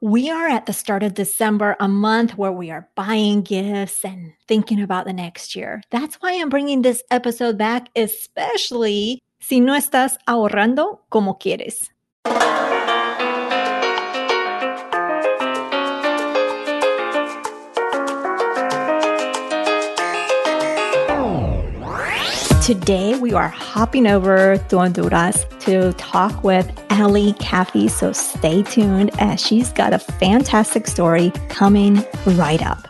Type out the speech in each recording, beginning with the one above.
We are at the start of December, a month where we are buying gifts and thinking about the next year. That's why I'm bringing this episode back, especially si no estás ahorrando como quieres. Today, we are hopping over to Honduras to talk with Ali Kafie, so stay tuned as she's got a fantastic story coming right up.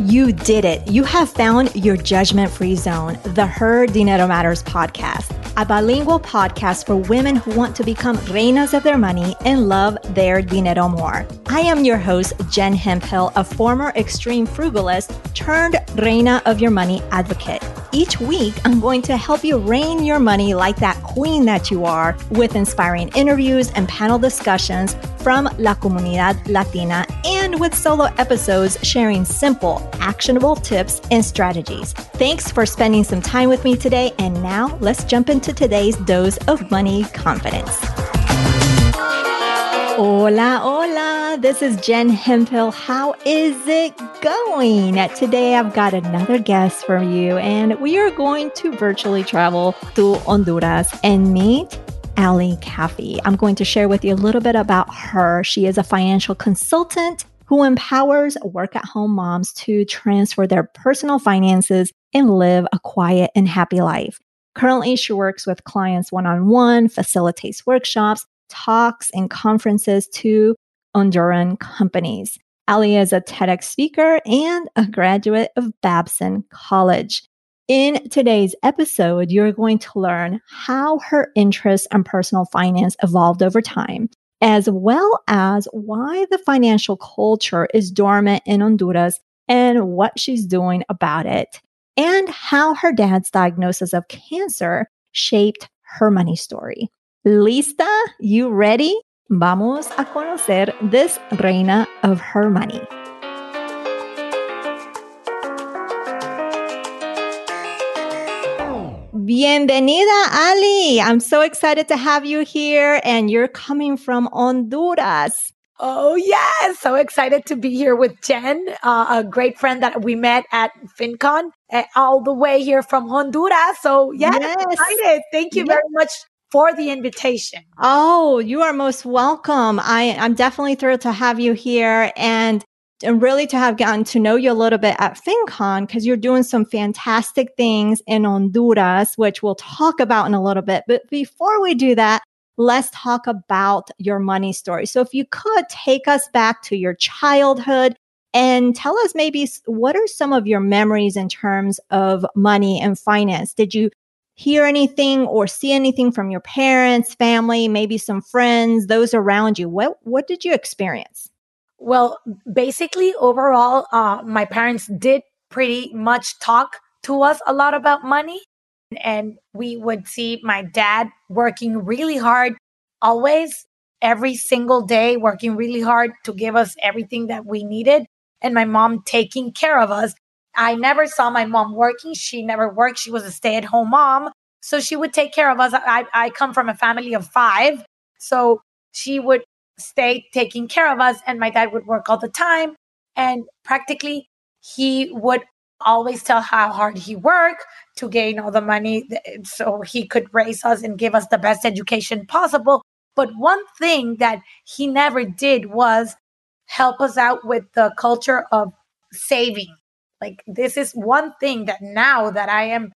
You did it. You have found your judgment-free zone, the Her Dinero Matters podcast, a bilingual podcast for women who want to become reinas of their money and love their dinero more. I am your host, Jen Hemphill, a former extreme frugalist turned reina of your money advocate. Each week, I'm going to help you reign your money like that queen that you are with inspiring interviews and panel discussions from La Comunidad Latina and with solo episodes sharing simple, actionable tips and strategies. Thanks for spending some time with me today. And now let's jump into today's dose of money confidence. Hola, hola. This is Jen Hemphill. How is it going? Today, I've got another guest for you, and we are going to virtually travel to Honduras and meet Ali Kafie. I'm going to share with you a little bit about her. She is a financial consultant who empowers work-at-home moms to transfer their personal finances and live a quiet and happy life. Currently, she works with clients one-on-one, facilitates workshops, talks and conferences to Honduran companies. Ali is a TEDx speaker and a graduate of Babson College. In today's episode, you're going to learn how her interests in personal finance evolved over time, as well as why the financial culture is dormant in Honduras and what she's doing about it, and how her dad's diagnosis of cancer shaped her money story. Lista? You ready? Vamos a conocer this reina of her money. Bienvenida, Ali. I'm so excited to have you here, and you're coming from Honduras. Oh, yes. So excited to be here with Jen, a great friend that we met at FinCon, all the way here from Honduras. So yes. Excited. Thank you very much for the invitation. Oh, you are most welcome. I'm definitely thrilled to have you here and really to have gotten to know you a little bit at FinCon, because you're doing some fantastic things in Honduras, which we'll talk about in a little bit. But before we do that, let's talk about your money story. So if you could take us back to your childhood and tell us maybe what are some of your memories in terms of money and finance? Did you hear anything or see anything from your parents, family, maybe some friends, those around you? What did you experience? Well, basically, overall, my parents did pretty much talk to us a lot about money. And we would see my dad working really hard, always, every single day, working really hard to give us everything that we needed. And my mom taking care of us. I never saw my mom working. She never worked. She was a stay-at-home mom. So she would take care of us. I come from a family of 5. So she would stay taking care of us. And my dad would work all the time. And practically, he would always tell how hard he worked to gain all the money so he could raise us and give us the best education possible. But one thing that he never did was help us out with the culture of saving. Like, this is one thing that now that I am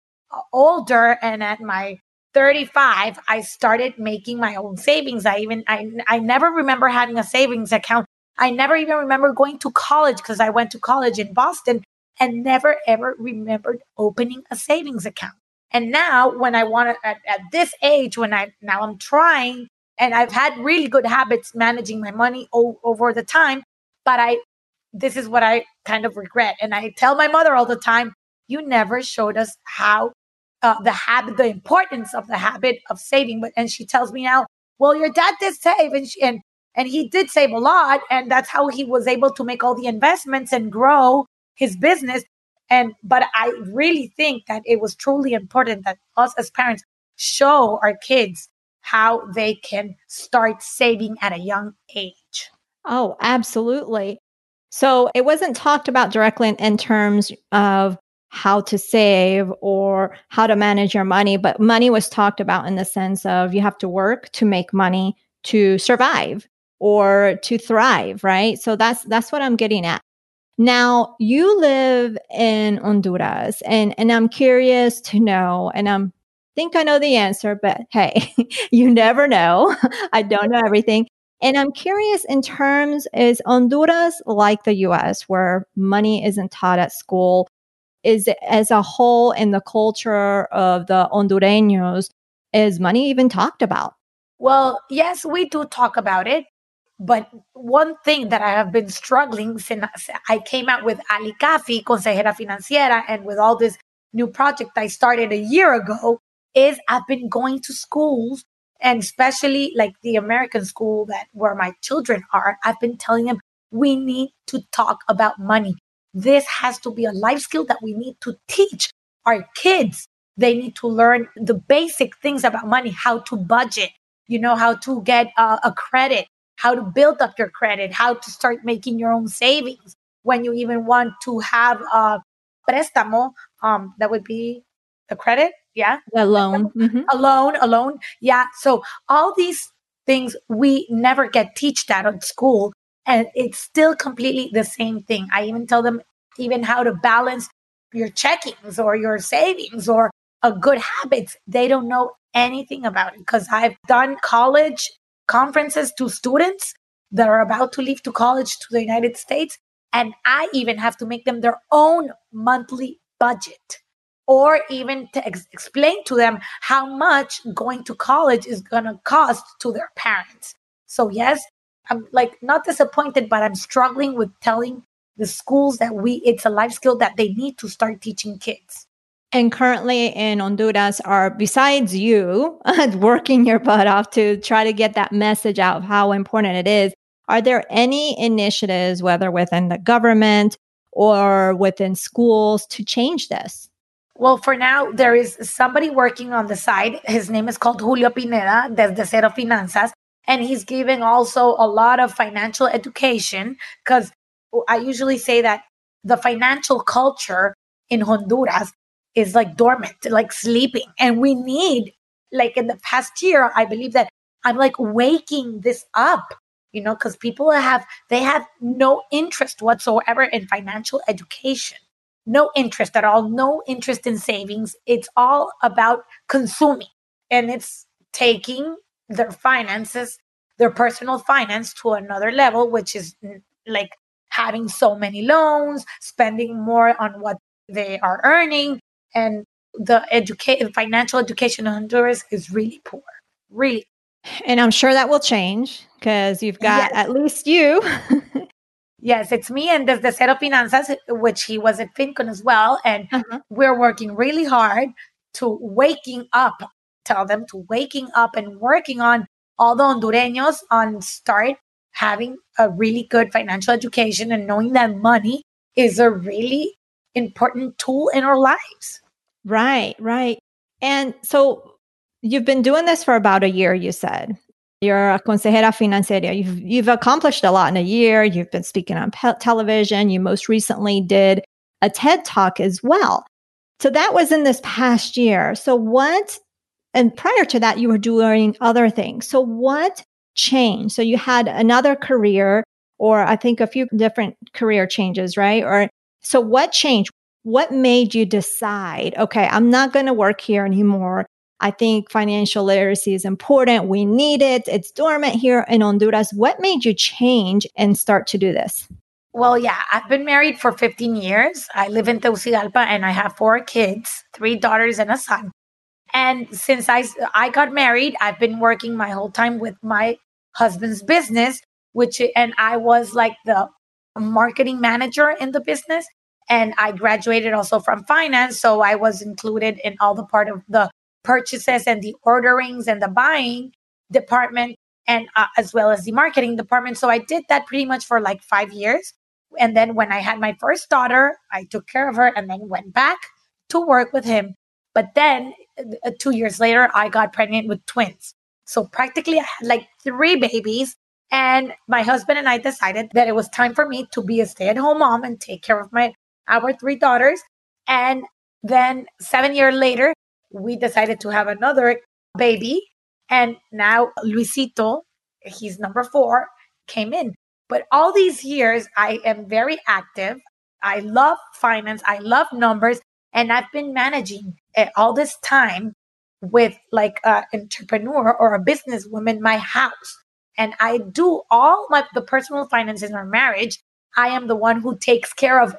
older and at my 35, I started making my own savings. I never remember having a savings account. I never even remember going to college, because I went to college in Boston and never, ever remembered opening a savings account. And now when I want to, at this age, now I'm trying, and I've had really good habits managing my money over the time, but this is what I kind of regret. And I tell my mother all the time, you never showed us how the importance of the habit of saving. And she tells me now, well, your dad did save and he did save a lot. And that's how he was able to make all the investments and grow his business. But I really think that it was truly important that us as parents show our kids how they can start saving at a young age. Oh, absolutely. So it wasn't talked about directly in terms of how to save or how to manage your money, but money was talked about in the sense of you have to work to make money to survive or to thrive, right? So that's what I'm getting at. Now, you live in Honduras, and I'm curious to know, and I think I know the answer, but hey, you never know. I don't know everything. And I'm curious in terms, is Honduras like the U.S. where money isn't taught at school? Is it, as a whole, in the culture of the Hondureños, is money even talked about? Well, yes, we do talk about it. But one thing that I have been struggling since I came out with Ali Kafie Consejera Financiera, and with all this new project I started a year ago, is I've been going to schools, and especially like the American school that where my children are, I've been telling them, we need to talk about money. This has to be a life skill that we need to teach our kids. They need to learn the basic things about money, how to budget, you know, how to get a credit, how to build up your credit, how to start making your own savings when you even want to have a préstamo, that would be the credit. Yeah. A loan. Mm-hmm. A loan. Yeah. So all these things, we never get teach that at school. And it's still completely the same thing. I even tell them even how to balance your checkings or your savings or a good habits. They don't know anything about it because I've done college conferences to students that are about to leave to college to the United States. And I even have to make them their own monthly budget, or even to explain to them how much going to college is going to cost to their parents. So yes, I'm like not disappointed, but I'm struggling with telling the schools that it's a life skill that they need to start teaching kids. And currently in Honduras are, besides you working your butt off to try to get that message out of how important it is, are there any initiatives, whether within the government or within schools, to change this? Well, for now, there is somebody working on the side. His name is called Julio Pineda, desde Cero Finanzas. And he's giving also a lot of financial education, because I usually say that the financial culture in Honduras is like dormant, like sleeping. And we need, like in the past year, I believe that I'm like waking this up, you know, because people have no interest whatsoever in financial education. No interest at all. No interest in savings. It's all about consuming. And it's taking their finances, their personal finance, to another level, which is like having so many loans, spending more on what they are earning. And the financial education in Honduras is really poor, really. And I'm sure that will change because you've got at least you. Yes, it's me and desde Cero Finanzas, which he was at FinCon as well. And we're working really hard to waking up. Tell them to waking up and working on all the Hondureños on start having a really good financial education and knowing that money is a really important tool in our lives. Right. And so you've been doing this for about a year, you said. You're a consejera financiera. You've accomplished a lot in a year. You've been speaking on television. You most recently did a TED Talk as well. So that was in this past year. And prior to that, you were doing other things. So what changed? So you had another career, or I think a few different career changes, right? Or so what changed? What made you decide, okay, I'm not going to work here anymore. I think financial literacy is important. We need it. It's dormant here in Honduras. What made you change and start to do this? Well, yeah, I've been married for 15 years. I live in Tegucigalpa and I have 4 kids, 3 daughters and a son. And since I got married, I've been working my whole time with my husband's business, and I was like the marketing manager in the business. And I graduated also from finance. So I was included in all the part of the purchases and the orderings and the buying department, and as well as the marketing department. So I did that pretty much for like 5 years. And then when I had my first daughter, I took care of her and then went back to work with him. But then 2 years later, I got pregnant with twins. So practically I had like 3 babies And my husband and I decided that it was time for me to be a stay-at-home mom and take care of our three daughters. And then 7 years later, we decided to have another baby. And now Luisito, he's number 4, came in. But all these years, I am very active. I love finance. I love numbers. And I've been managing all this time with like an entrepreneur or a businesswoman, my house. And I do all the personal finances in our marriage. I am the one who takes care of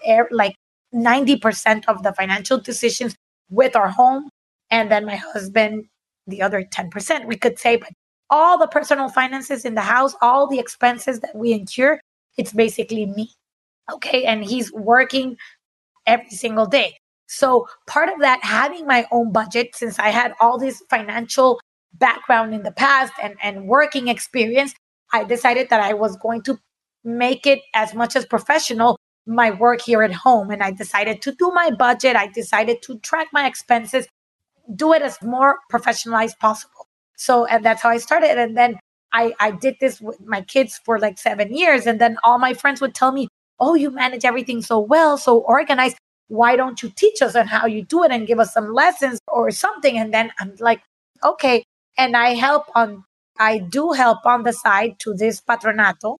90% of the financial decisions with our home. And then my husband, the other 10%, we could say, but all the personal finances in the house, all the expenses that we incur, it's basically me. Okay. And he's working every single day. So part of that, having my own budget, since I had all this financial background in the past and working experience, I decided that I was going to make it as much as professional, my work here at home. And I decided to do my budget. I decided to track my expenses, do it as more professionalized possible. So, and that's how I started. And then I did this with my kids for 7 years. And then all my friends would tell me, oh, you manage everything so well, so organized. Why don't you teach us on how you do it and give us some lessons or something? And then I'm like, okay. And I do help on the side to this patronato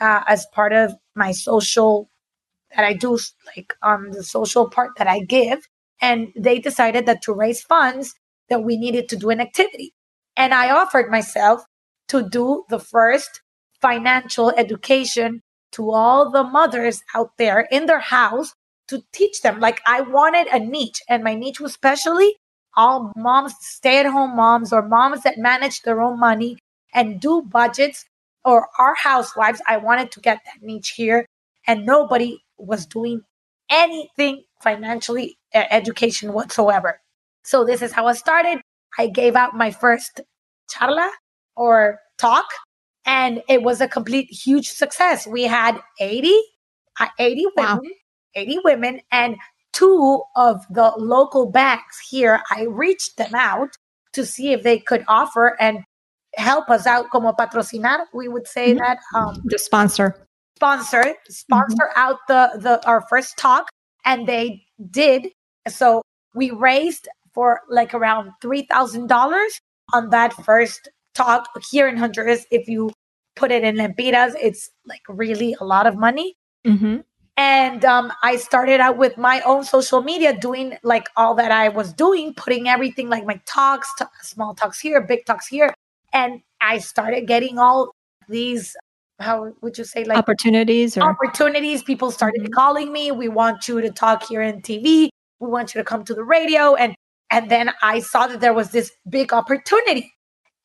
as part of my social that I do, on the social part that I give. And they decided that to raise funds that we needed to do an activity. And I offered myself to do the first financial education to all the mothers out there in their house to teach them. I wanted a niche, and my niche was specially all moms, stay-at-home moms, or moms that manage their own money and do budgets, or are housewives. I wanted to get that niche here, and nobody was doing anything financially education whatsoever. So this is how I started. I gave out my first charla or talk, and it was a huge success. We had 80 women, wow. 80 women, and 2 of the local banks here. I reached them out to see if they could offer and help us out, como patrocinar. We would say that to sponsor out our first talk, and they did. So we raised for around $3,000 on that first talk here in Honduras. If you put it in lempiras, it's really a lot of money. Mm-hmm. And I started out with my own social media, doing all that I was doing, putting everything my talks, small talks here, big talks here. And I started getting all these, how would you say, opportunities. People started calling me. We want you to talk here in TV. We want you to come to the radio. And then I saw that there was this big opportunity.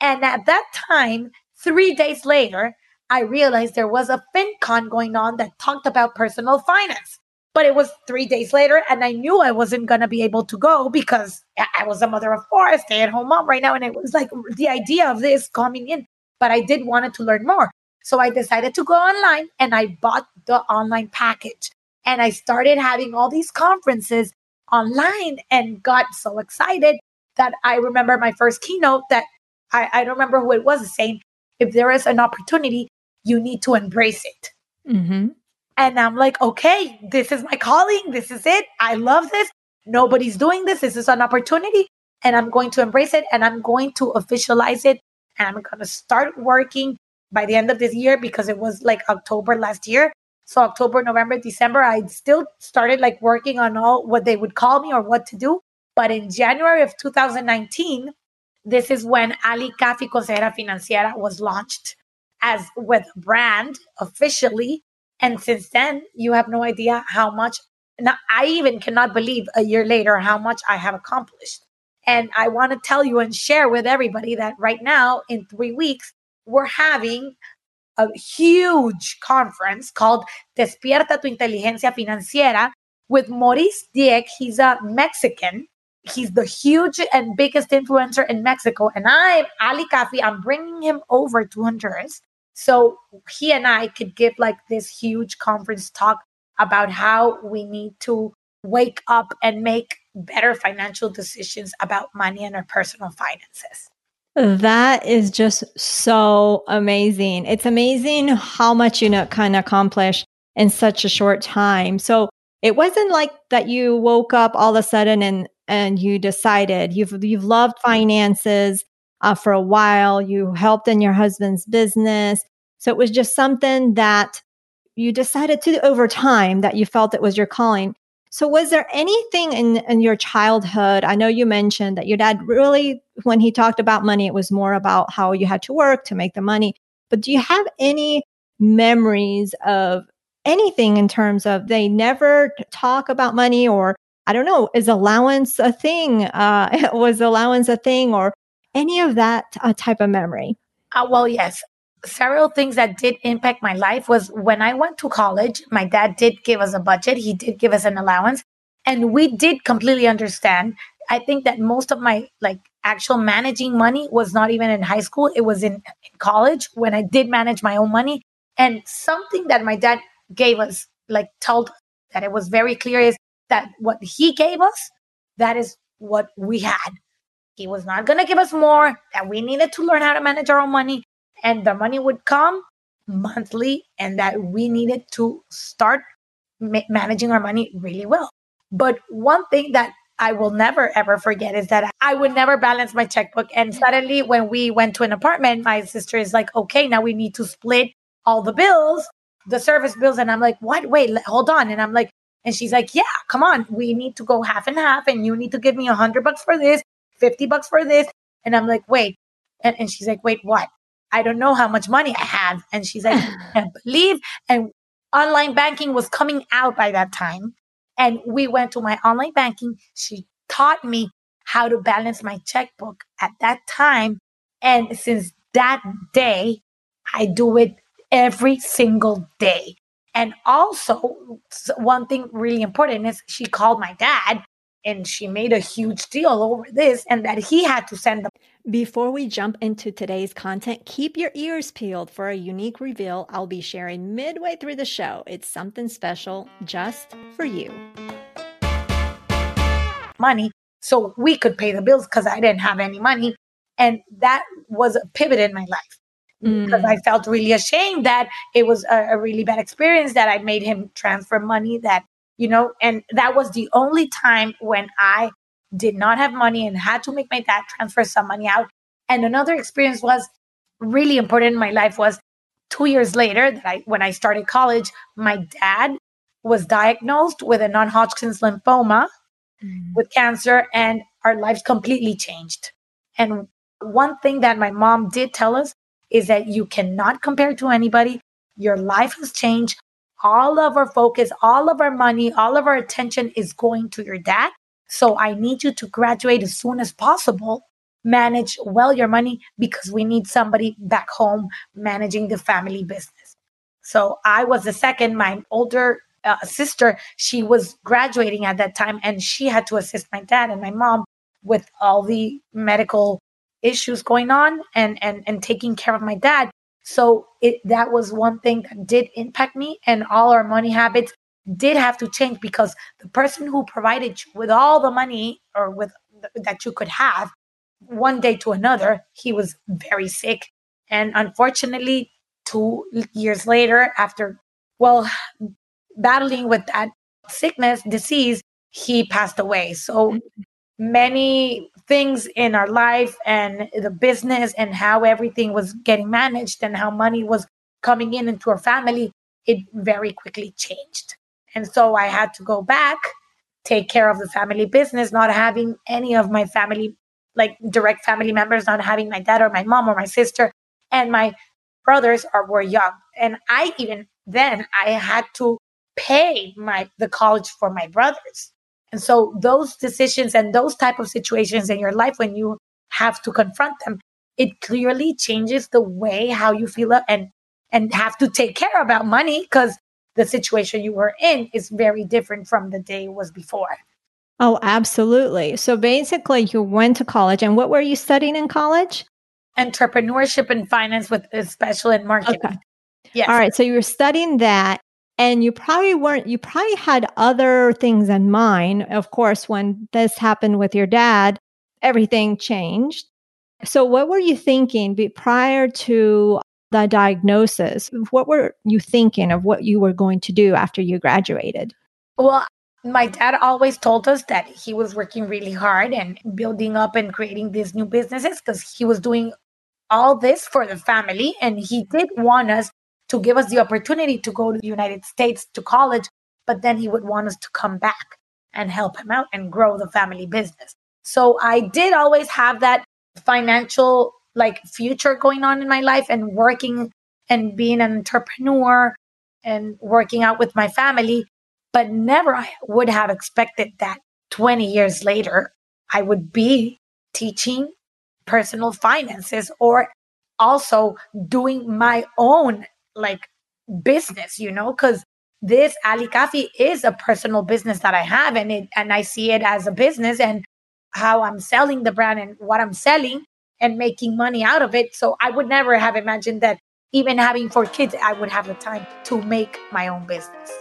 And at that time, 3 days later, I realized there was a FinCon going on that talked about personal finance, but it was 3 days later. And I knew I wasn't going to be able to go because I was a mother of 4, stay-at-home mom right now. And it was the idea of this coming in, but I did want to learn more. So I decided to go online, and I bought the online package, and I started having all these conferences online and got so excited that I remember my first keynote that I don't remember who it was saying, if there is an opportunity, you need to embrace it. Mm-hmm. And I'm like, okay, this is my calling. This is it. I love this. Nobody's doing this. This is an opportunity, and I'm going to embrace it, and I'm going to officialize it. And I'm going to start working by the end of this year, because it was October last year. So October, November, December, I still started working on all what they would call me or what to do. But in January of 2019, this is when Ali Kafie Consejera Financiera was launched as with brand officially. And since then, you have no idea how much, I even cannot believe a year later how much I have accomplished. And I want to tell you and share with everybody that right now in 3 weeks, we're having a huge conference called Despierta Tu Inteligencia Financiera with Morris Dieck. He's a Mexican. He's the huge and biggest influencer in Mexico. And I'm Ali Kafie. I'm bringing him over to Honduras. So he and I could give this huge conference talk about how we need to wake up and make better financial decisions about money and our personal finances. That is just so amazing. It's amazing how much you can accomplish in such a short time. So it wasn't like that you woke up all of a sudden and you decided. You've loved finances for a while. You helped in your husband's business. So it was just something that you decided to over time that you felt it was your calling. So was there anything in your childhood? I know you mentioned that your dad really, when he talked about money, it was more about how you had to work to make the money. But do you have any memories of anything in terms of they never talk about money, or I don't know, is allowance a thing? Was allowance a thing, or any of that type of memory? Well, yes. Several things that did impact my life was when I went to college, my dad did give us a budget. He did give us an allowance, and we did completely understand. I think that most of my actual managing money was not even in high school. It was in college when I did manage my own money. And something that my dad gave us, told us that it was very clear is that what he gave us, that is what we had. He was not going to give us more, that we needed to learn how to manage our own money. And the money would come monthly, and that we needed to start managing our money really well. But one thing that I will never, ever forget is that I would never balance my checkbook. And suddenly when we went to an apartment, my sister is like, okay, now we need to split all the bills, the service bills. And I'm like, what? Wait, hold on. And I'm like, and she's like, yeah, come on. We need to go half and half. And you need to give me $100 for this, $50 for this. And I'm like, wait. And she's like, wait, what? I don't know how much money I have. And she's like, I can't believe. And online banking was coming out by that time. And we went to my online banking. She taught me how to balance my checkbook at that time. And since that day, I do it every single day. And also, one thing really important is she called my dad. And she made a huge deal over this, and that he had to send them. Before we jump into today's content, keep your ears peeled for a unique reveal I'll be sharing midway through the show. It's something special just for you. Money, so we could pay the bills because I didn't have any money. And that was a pivot in my life because I felt really ashamed that it was a really bad experience that I made him transfer money that and that was the only time when I did not have money and had to make my dad transfer some money out. And another experience was really important in my life was 2 years later, when I started college, my dad was diagnosed with a non-Hodgkin's lymphoma with cancer, and our lives completely changed. And one thing that my mom did tell us is that you cannot compare to anybody. Your life has changed. All of our focus, all of our money, all of our attention is going to your dad. So I need you to graduate as soon as possible, manage well your money, because we need somebody back home managing the family business. So I was the second. My older sister, she was graduating at that time, and she had to assist my dad and my mom with all the medical issues going on and taking care of my dad. So that was one thing that did impact me, and all our money habits did have to change, because the person who provided you with all the money or with that you could have, one day to another, he was very sick. And unfortunately, 2 years later, after, battling with that disease, he passed away. So many things in our life and the business and how everything was getting managed and how money was coming in into our family, it very quickly changed. And so I had to go back, take care of the family business, not having any of my family, direct family members, not having my dad or my mom or my sister, and my brothers were young. And I had to pay the college for my brothers. And so those decisions and those type of situations in your life, when you have to confront them, it clearly changes the way how you feel and have to take care about money, because the situation you were in is very different from the day it was before. Oh, absolutely. So basically you went to college, and what were you studying in college? Entrepreneurship and finance with a special in marketing. Okay. Yes. All right. So you were studying that. And you probably had other things in mind. Of course, when this happened with your dad, everything changed. So what were you thinking prior to the diagnosis? What were you thinking of what you were going to do after you graduated? Well, my dad always told us that he was working really hard and building up and creating these new businesses because he was doing all this for the family. And he did want us to give us the opportunity to go to the United States to college, but then he would want us to come back and help him out and grow the family business. So I did always have that financial future going on in my life and working and being an entrepreneur and working out with my family. But never I would have expected that 20 years later, I would be teaching personal finances or also doing my own business, because this Ali Kafie is a personal business that I have and I see it as a business and how I'm selling the brand and what I'm selling and making money out of it. So I would never have imagined that even having 4 kids, I would have the time to make my own business.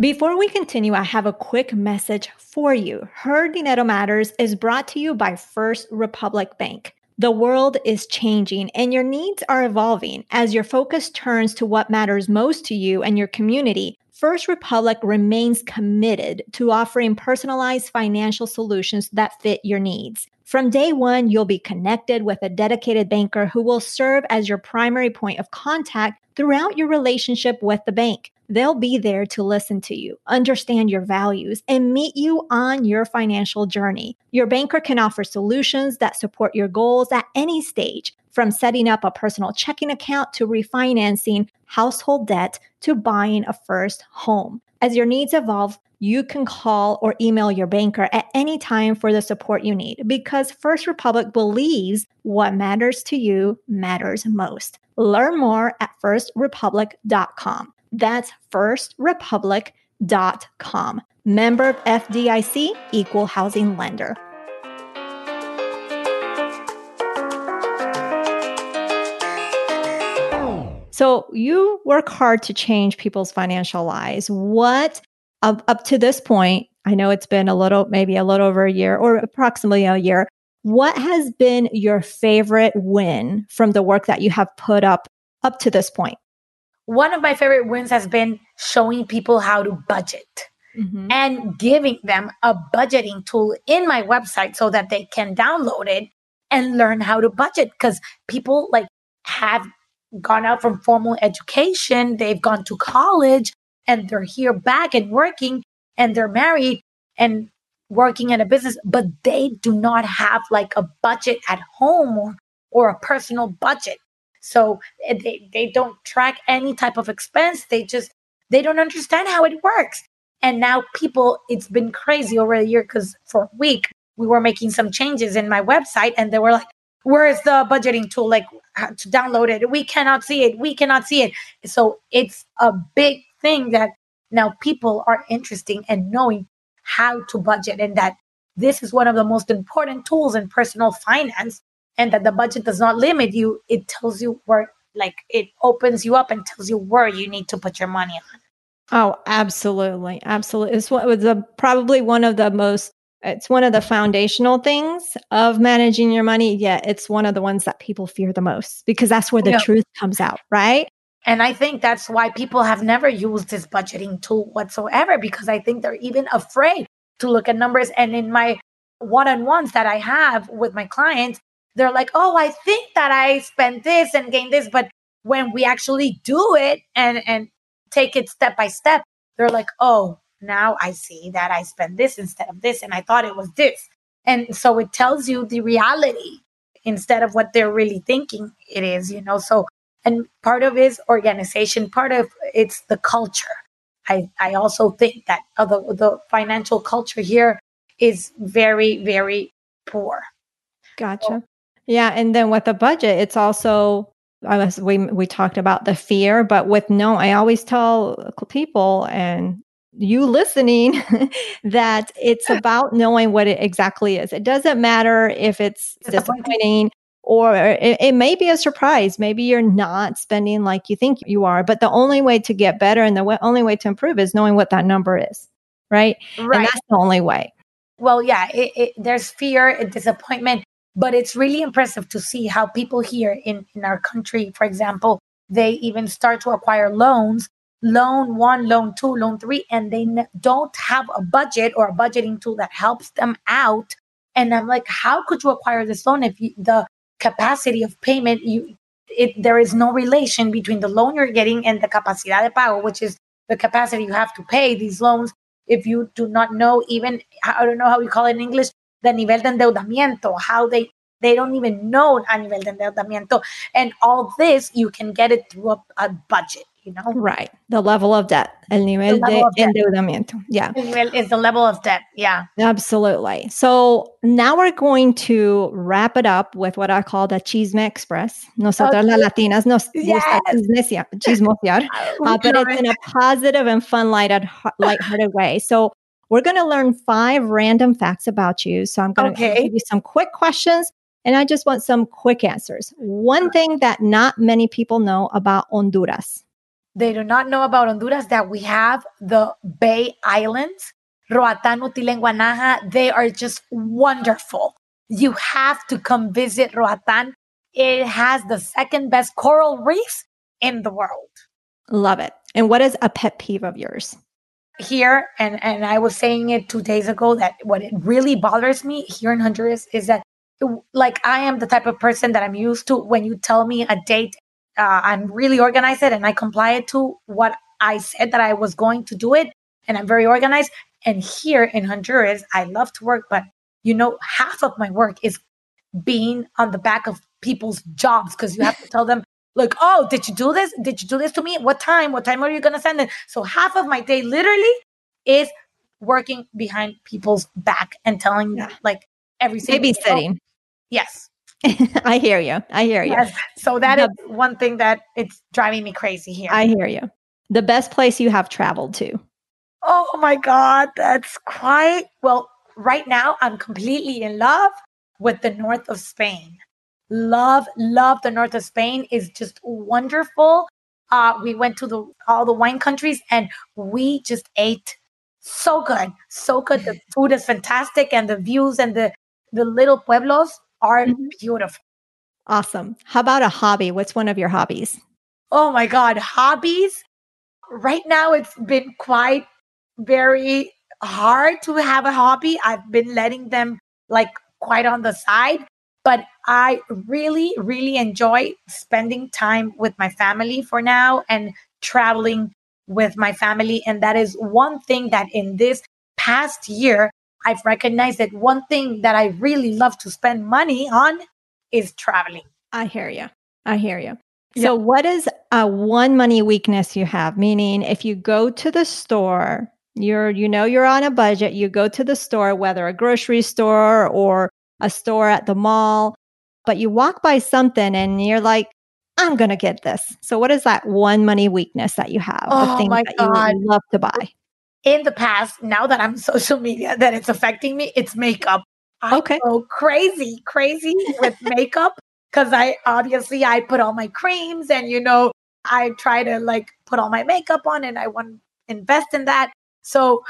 Before we continue, I have a quick message for you. Her Dinero Matters is brought to you by First Republic Bank. The world is changing and your needs are evolving. As your focus turns to what matters most to you and your community, First Republic remains committed to offering personalized financial solutions that fit your needs. From day one, you'll be connected with a dedicated banker who will serve as your primary point of contact throughout your relationship with the bank. They'll be there to listen to you, understand your values, and meet you on your financial journey. Your banker can offer solutions that support your goals at any stage, from setting up a personal checking account to refinancing household debt to buying a first home. As your needs evolve, you can call or email your banker at any time for the support you need because First Republic believes what matters to you matters most. Learn more at firstrepublic.com. That's firstrepublic.com. Member FDIC, equal housing lender. So you work hard to change people's financial lives. What, up to this point, I know it's been maybe a little over a year or approximately a year. What has been your favorite win from the work that you have put up to this point? One of my favorite wins has been showing people how to budget and giving them a budgeting tool in my website so that they can download it and learn how to budget because people have gone out from formal education, they've gone to college, and they're here back and working, and they're married and working in a business, but they do not have a budget at home or a personal budget. So they don't track any type of expense. They don't understand how it works. And now it's been crazy over the year because for a week, we were making some changes in my website and they were like, where is the budgeting tool? To download it. We cannot see it. We cannot see it. So it's a big thing that now people are interested in knowing how to budget and that this is one of the most important tools in personal finance. And that the budget does not limit you. It tells you where, it opens you up and tells you where you need to put your money on. Oh, absolutely. Absolutely. It's one of the foundational things of managing your money. Yeah. It's one of the ones that people fear the most because that's where the truth comes out. Right. And I think that's why people have never used this budgeting tool whatsoever, because I think they're even afraid to look at numbers. And in my one-on-ones that I have with my clients, they're like, oh, I think that I spent this and gained this. But when we actually do it and take it step by step, they're like, oh, now I see that I spent this instead of this. And I thought it was this. And so it tells you the reality instead of what they're really thinking it is, So, and part of it is organization, part of it's the culture. I also think that the financial culture here is very, very poor. Gotcha. Yeah. And then with the budget, it's also, we talked about the fear, but I always tell people and you listening that it's about knowing what it exactly is. It doesn't matter if it's disappointing or it may be a surprise. Maybe you're not spending like you think you are, but the only way to get better and the only way to improve is knowing what that number is. right? Right. And that's the only way. Well, yeah, there's fear and disappointment, but it's really impressive to see how people here in our country, for example, they even start to acquire loans, loan one, loan two, loan three, and they don't have a budget or a budgeting tool that helps them out. And I'm like, how could you acquire this loan if the capacity of payment, there is no relation between the loan you're getting and the capacidad de pago, which is the capacity you have to pay these loans. If you do not know even, I don't know how we call it in English, the nivel de endeudamiento, how they don't even know a nivel de endeudamiento. And all this, you can get it through a budget, you know? Right. The level of debt. El nivel de endeudamiento. Yeah. El nivel is the level of debt. Yeah. Absolutely. So now we're going to wrap it up with what I call the Chisme Express. Nosotras las Latinas nos gusta chismosear, but it's in a positive and fun, lighthearted way. So we're going to learn 5 random facts about you. So I'm going to give you some quick questions, and I just want some quick answers. One thing that not many people know about Honduras. They do not know about Honduras that we have the Bay Islands, Roatán, Utila, and Guanaja. They are just wonderful. You have to come visit Roatán. It has the 2nd best coral reefs in the world. Love it. And what is a pet peeve of yours? Here, and I was saying it 2 days ago, that what it really bothers me here in Honduras is that, like, I am the type of person that I'm used to when you tell me a date, I'm really organized and I comply to what I said that I was going to do it. And I'm very organized. And here in Honduras, I love to work, but you know, half of my work is being on the back of people's jobs because you have to tell them, like, oh, did you do this? Did you do this to me? What time? What time are you going to send it? So half of my day literally is working behind people's back and telling them, like, every single day. Babysitting. Yes. I hear you. I hear you. Yes. So that is one thing that it's driving me crazy here. I hear you. The best place you have traveled to. Oh my God. That's quite, well, right now I'm completely in love with the north of Spain. Love the north of Spain is just wonderful. We went to all the wine countries and we just ate so good. So good. The food is fantastic and the views and the little pueblos are beautiful. Awesome. How about a hobby? What's one of your hobbies? Oh my God. Hobbies. Right now, it's been quite very hard to have a hobby. I've been letting them like quite on the side, but I really, really enjoy spending time with my family for now and traveling with my family. And that is one thing that in this past year, I've recognized that one thing that I really love to spend money on is traveling. I hear you. I hear you. Yep. So what is one money weakness you have? Meaning if you go to the store, you're on a budget, you go to the store, whether a grocery store or a store at the mall, but you walk by something and you're like, I'm going to get this. So what is that one money weakness that you have? Oh my God. You love to buy? In the past, now that I'm social media, that it's affecting me, it's makeup. I go crazy with makeup because I put all my creams and, you know, I try to like put all my makeup on and I want to invest in that. So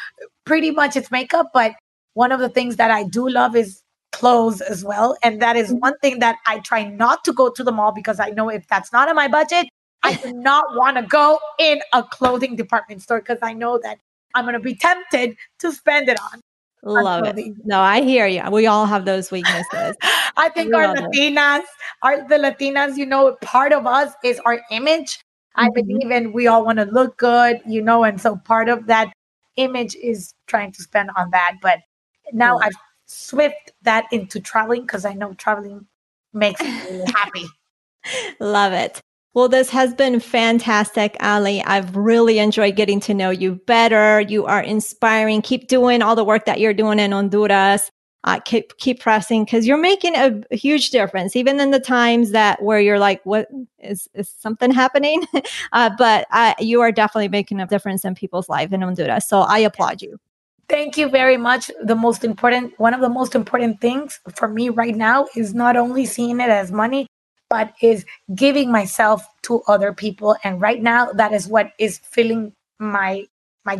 pretty much it's makeup. But one of the things that I do love is clothes as well. And that is one thing that I try not to go to the mall because I know if that's not in my budget, I do not want to go in a clothing department store because I know that I'm going to be tempted to spend it on. Love it. No, I hear you. We all have those weaknesses. I think the Latinas, you know, part of us is our image. I believe in we all want to look good, you know, and so part of that image is trying to spend on that. But now I've swift that into traveling because I know traveling makes me really happy. Love it. Well, this has been fantastic, Ali. I've really enjoyed getting to know you better. You are inspiring. Keep doing all the work that you're doing in Honduras. Keep pressing because you're making a huge difference, even in the times where you're like, what is something happening? But you are definitely making a difference in people's life in Honduras. So I applaud you. Thank you very much. One of the most important things for me right now is not only seeing it as money, but is giving myself to other people. And right now, that is what is filling my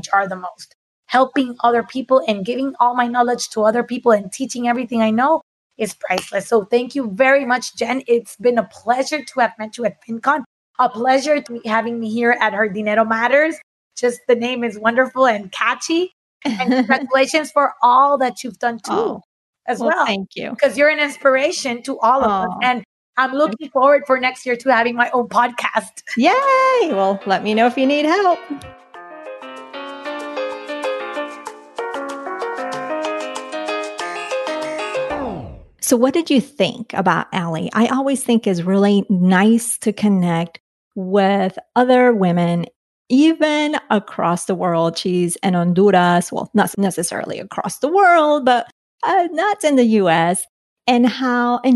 jar the most. helping other people and giving all my knowledge to other people and teaching everything I know is priceless. So thank you very much, Jen. It's been a pleasure to have met you at FinCon. A pleasure to be having me here at Her Dinero Matters. Just the name is wonderful and catchy. And congratulations for all that you've done too, as well. Thank you. Because you're an inspiration to all of us. And I'm looking forward for next year to having my own podcast. Yay! Well, let me know if you need help. So what did you think about Ali? I always think it's really nice to connect with other women, even across the world. She's in Honduras, well, not necessarily across the world, but not in the U.S., and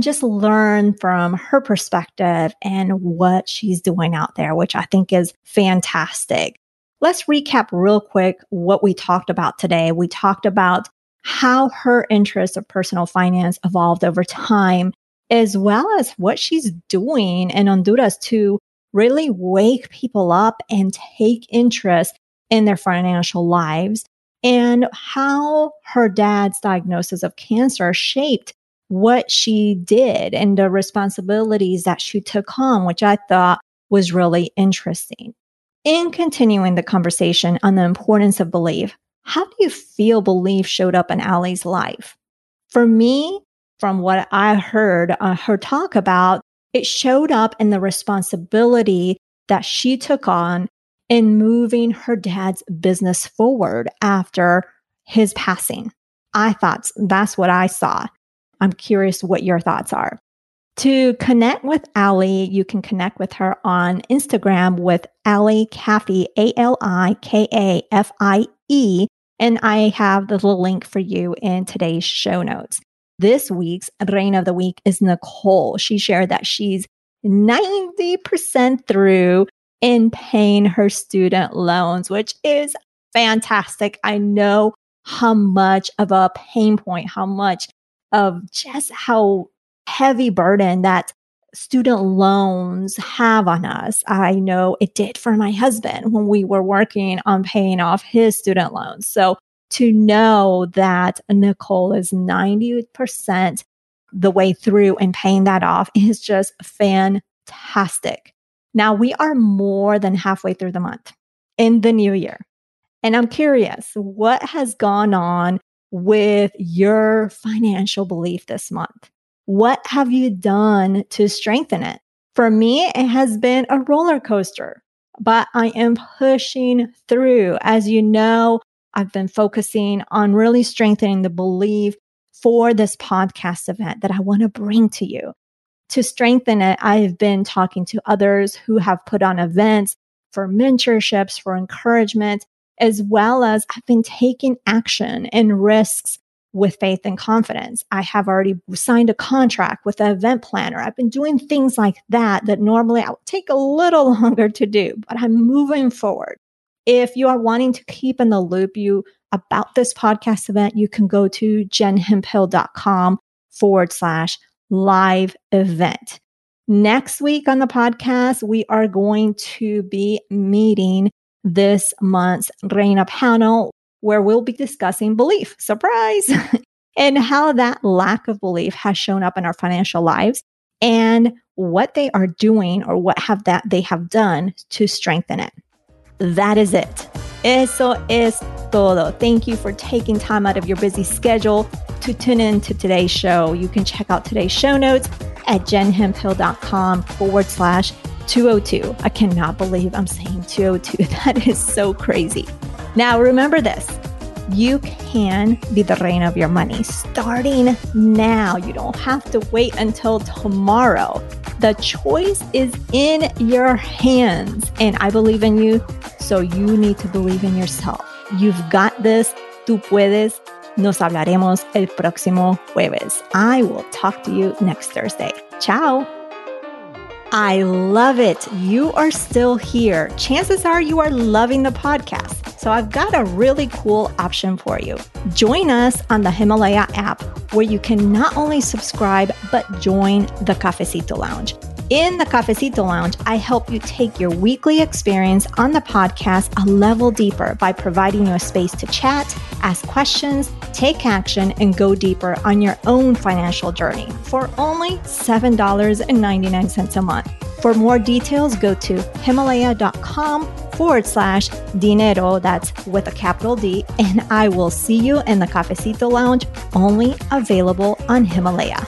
just learn from her perspective and what she's doing out there, which I think is fantastic. Let's recap real quick what we talked about today. We talked about how her interest of personal finance evolved over time, as well as what she's doing in Honduras to really wake people up and take interest in their financial lives, and how her dad's diagnosis of cancer shaped what she did and the responsibilities that she took on, which I thought was really interesting. In continuing the conversation on the importance of belief, how do you feel belief showed up in Ali's life? For me, from what I heard her talk about, it showed up in the responsibility that she took on in moving her dad's business forward after his passing. I thought that's what I saw. I'm curious what your thoughts are. To connect with Ali, you can connect with her on Instagram with Ali Kafie, A-L-I-K-A-F-I-E. And I have the link for you in today's show notes. This week's Brain of the Week is Nicole. She shared that she's 90% through in paying her student loans, which is fantastic. I know how much of a pain point, how much of just how heavy burden that student loans have on us. I know it did for my husband when we were working on paying off his student loans. So to know that Nicole is 90% the way through and paying that off is just fantastic. Now we are more than halfway through the month in the new year. And I'm curious, what has gone on with your financial belief this month? What have you done to strengthen it? For me, it has been a roller coaster, but I am pushing through. As you know, I've been focusing on really strengthening the belief for this podcast event that I want to bring to you. To strengthen it, I've been talking to others who have put on events for mentorships, for encouragement, as well as I've been taking action and risks with faith and confidence. I have already signed a contract with an event planner. I've been doing things like that normally I would take a little longer to do, but I'm moving forward. If you are wanting to keep in the loop about this podcast event, you can go to jenhemphill.com/live event. Next week on the podcast, we are going to be meeting this month's Reina panel, where we'll be discussing belief, surprise, and how that lack of belief has shown up in our financial lives and what they are doing or what they have done to strengthen it. That is it. Eso es todo. Thank you for taking time out of your busy schedule to tune in to today's show. You can check out today's show notes at jenhemphill.com/202. I cannot believe I'm saying 202. That is so crazy. Now, remember this, you can be the reign of your money starting now. You don't have to wait until tomorrow. The choice is in your hands. And I believe in you, so you need to believe in yourself. You've got this. Tú puedes. Nos hablaremos el próximo jueves. I will talk to you next Thursday. Ciao. I love it. You are still here. Chances are you are loving the podcast. So I've got a really cool option for you. Join us on the Himalaya app, where you can not only subscribe, but join the Cafecito Lounge. In the Cafecito Lounge, I help you take your weekly experience on the podcast a level deeper by providing you a space to chat, ask questions, take action, and go deeper on your own financial journey for only $7.99 a month. For more details, go to Himalaya.com/dinero, that's with a capital D, and I will see you in the Cafecito Lounge, only available on Himalaya.